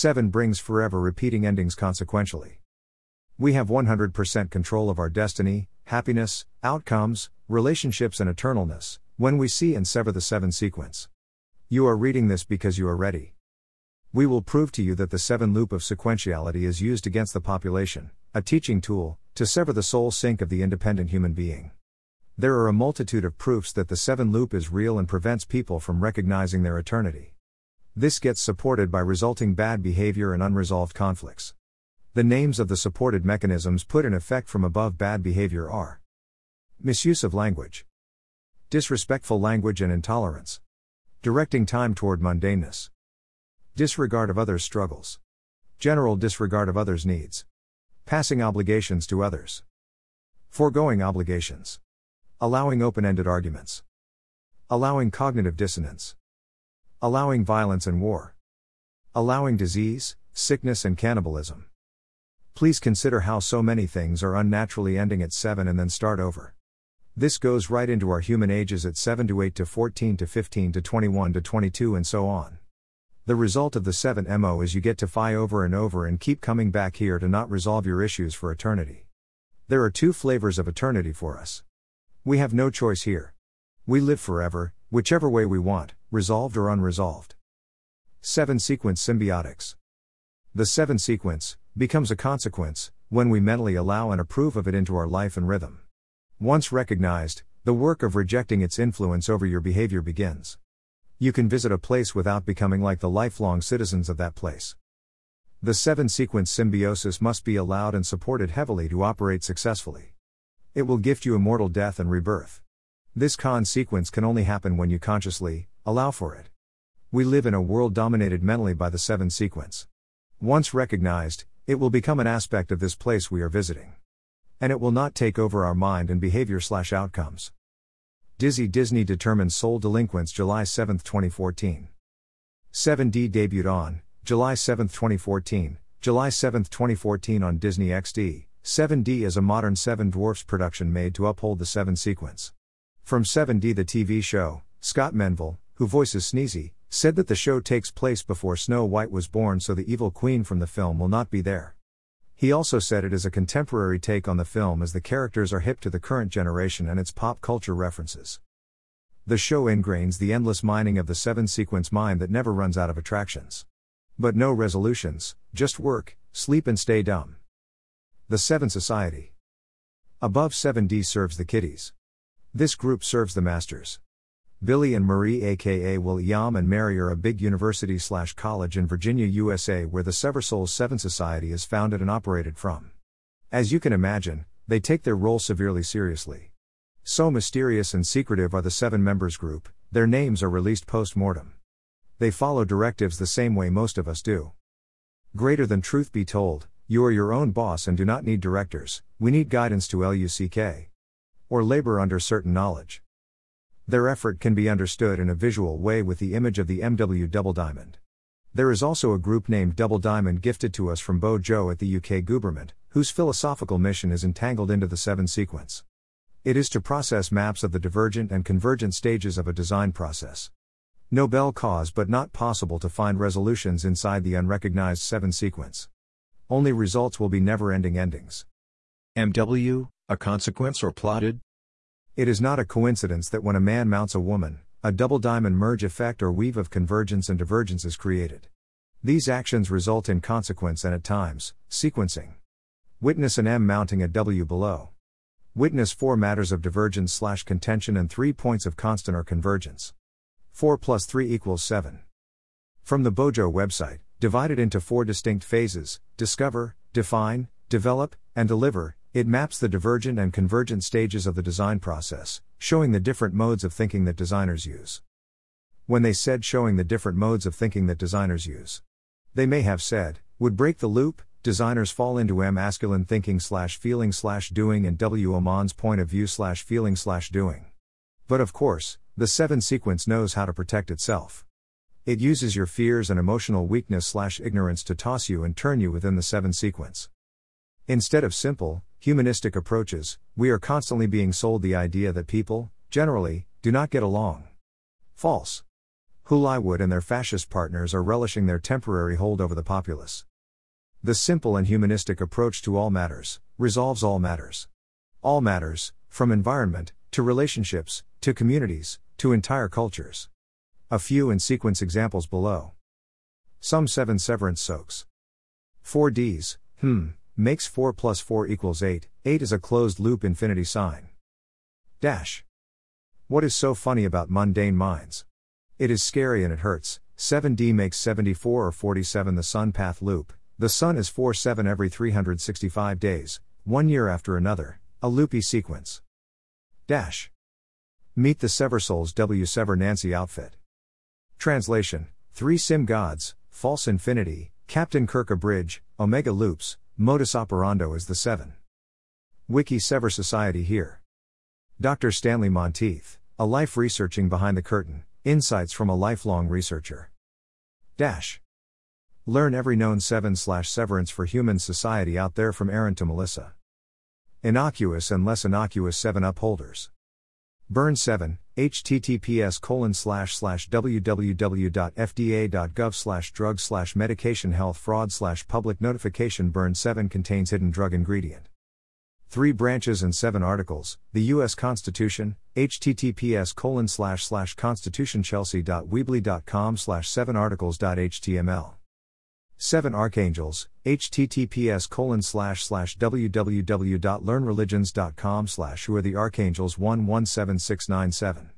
7 brings forever repeating endings consequentially. We have 100% control of our destiny, happiness, outcomes, relationships and eternalness, when we see and sever the 7 sequence. You are reading this because you are ready. We will prove to you that the 7 loop of sequentiality is used against the population, a teaching tool, to sever the soul sink of the independent human being. There are a multitude of proofs that the 7 loop is real and prevents people from recognizing their eternity. This gets supported by resulting bad behavior and unresolved conflicts. The names of the supported mechanisms put in effect from above bad behavior are: misuse of language, disrespectful language and intolerance, directing time toward mundaneness, disregard of others' struggles, general disregard of others' needs, passing obligations to others, foregoing obligations, allowing open-ended arguments, allowing cognitive dissonance, allowing violence and war, allowing disease, sickness and cannibalism. Please consider how so many things are unnaturally ending at 7 and then start over. This goes right into our human ages at 7 to 8 to 14 to 15 to 21 to 22 and so on. The result of the 7 MO is you get to phi over and over and keep coming back here to not resolve your issues for eternity. There are 2 flavors of eternity for us. We have no choice here. We live forever, whichever way we want, resolved or unresolved. 7 sequence symbiotics. The 7 sequence becomes a consequence when we mentally allow and approve of it into our life and rhythm. Once recognized, the work of rejecting its influence over your behavior begins. You can visit a place without becoming like the lifelong citizens of that place. The 7 sequence symbiosis must be allowed and supported heavily to operate successfully. It will gift you immortal death and rebirth. This con sequence can only happen when you consciously allow for it. We live in a world dominated mentally by the 7 sequence. Once recognized, it will become an aspect of this place we are visiting. And it will not take over our mind and behavior/outcomes. Dizzy Disney determines soul delinquents July 7, 2014. 7D debuted on July 7, 2014, July 7, 2014 on Disney XD. 7D is a modern 7 Dwarfs production made to uphold the 7 sequence. From 7D the TV show, Scott Menville, who voices Sneezy, said that the show takes place before Snow White was born, so the evil queen from the film will not be there. He also said it is a contemporary take on the film as the characters are hip to the current generation and its pop culture references. The show ingrains the endless mining of the 7 sequence mind that never runs out of attractions. But no resolutions, just work, sleep and stay dumb. The 7 Society. Above 7D serves the kiddies. This group serves the masters. Billy and Marie aka William and Mary are a big university/college in Virginia, USA where the Seversoul's 7 Society is founded and operated from. As you can imagine, they take their role severely seriously. So mysterious and secretive are the 7 members group, their names are released post-mortem. They follow directives the same way most of us do. Greater than truth be told, you are your own boss and do not need directors, we need guidance to LUCK. Or labor under certain knowledge. Their effort can be understood in a visual way with the image of the MW Double Diamond. There is also a group named Double Diamond gifted to us from Bojo at the UK government, whose philosophical mission is entangled into the 7 sequence. It is to process maps of the divergent and convergent stages of a design process. Nobel cause but not possible to find resolutions inside the unrecognized 7 sequence. Only results will be never-ending endings. MW, a consequence or plotted? It is not a coincidence that when a man mounts a woman, a double diamond merge effect or weave of convergence and divergence is created. These actions result in consequence and at times, sequencing. Witness an M mounting a W below. Witness 4 matters of divergence/contention and 3 points of constant or convergence. 4 + 3 = 7. From the Bojo website, divided into 4 distinct phases, discover, define, develop, and deliver, it maps the divergent and convergent stages of the design process, showing the different modes of thinking that designers use. When they said showing the different modes of thinking that designers use, they may have said, would break the loop, designers fall into M masculine thinking/feeling/doing and W Amon's point of view/feeling/doing. But of course, the 7 sequence knows how to protect itself. It uses your fears and emotional weakness/ignorance to toss you and turn you within the 7 sequence. Instead of simple, humanistic approaches, we are constantly being sold the idea that people, generally, do not get along. False. Hollywood and their fascist partners are relishing their temporary hold over the populace. The simple and humanistic approach to all matters resolves all matters. All matters, from environment, to relationships, to communities, to entire cultures. A few in sequence examples below. Some 7 severance soaks. 4Ds, makes 4 plus 4 equals 8, 8 is a closed loop infinity sign. Dash. What is so funny about mundane minds? It is scary and it hurts. 7D makes 74 or 47 the sun path loop. The sun is 47 every 365 days, 1 year after another, a loopy sequence. Dash. Meet the Seversouls W. Sever Nancy outfit. Translation, 3 sim gods, false infinity, Captain Kirk a bridge, omega loops, modus operandi is the 7. Wiki Sever Society here. Dr. Stanley Monteith, a life researching behind the curtain, insights from a lifelong researcher. Dash. Learn every known 7/severance for human society out there from Aaron to Melissa. Innocuous and less innocuous 7 upholders. Burn 7, https://www.fda.gov/drug/medication-health-fraud/public-notification Burn 7 contains hidden drug ingredient. 3 branches and 7 articles, the U.S. Constitution, https://constitutionchelsea.weebly.com/7articles.html. 7 archangels, https://www.learnreligions.com/whoarethearchangels117697.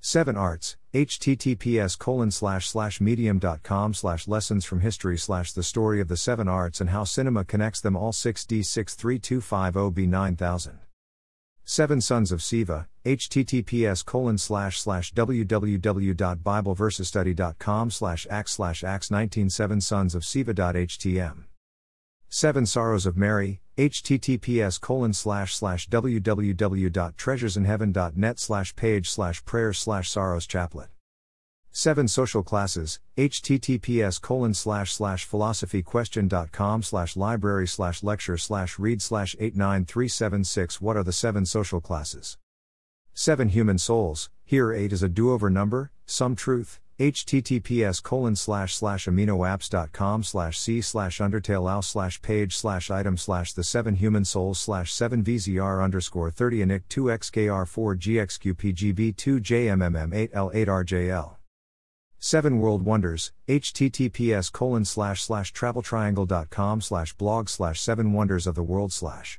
7 arts, https://medium.com/lessonsfromhistory/the story of the 7 arts and how cinema connects them all 6D63250B9000. 7 Sons of Siva, https://www.bibleversestudy.com/acts/acts197 Sons of Siva.htm. 7 Sorrows of Mary, https://www.treasuresinheaven.net/page/prayer/sorrows chaplet. 7 Social Classes, https://philosophyquestion.com/library/lecture/read/89376 What are the 7 social classes? 7 Human Souls, here 8 is a do-over number, some truth, https://aminoapps.com/c/undertale/slash/page/item/the7humansouls/7vzr_30nic2xkr4gxqpgb2jmmh8l8rjl. 7 World Wonders, https://traveltriangle.com/blog/7wonders-of-the-world/.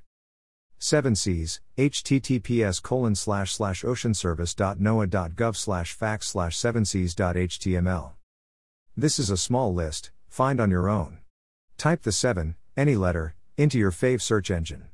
7 Seas, https://oceanservice.noaa.gov/facts/7seas.html. This is a small list, find on your own. Type the 7, any letter, into your fave search engine.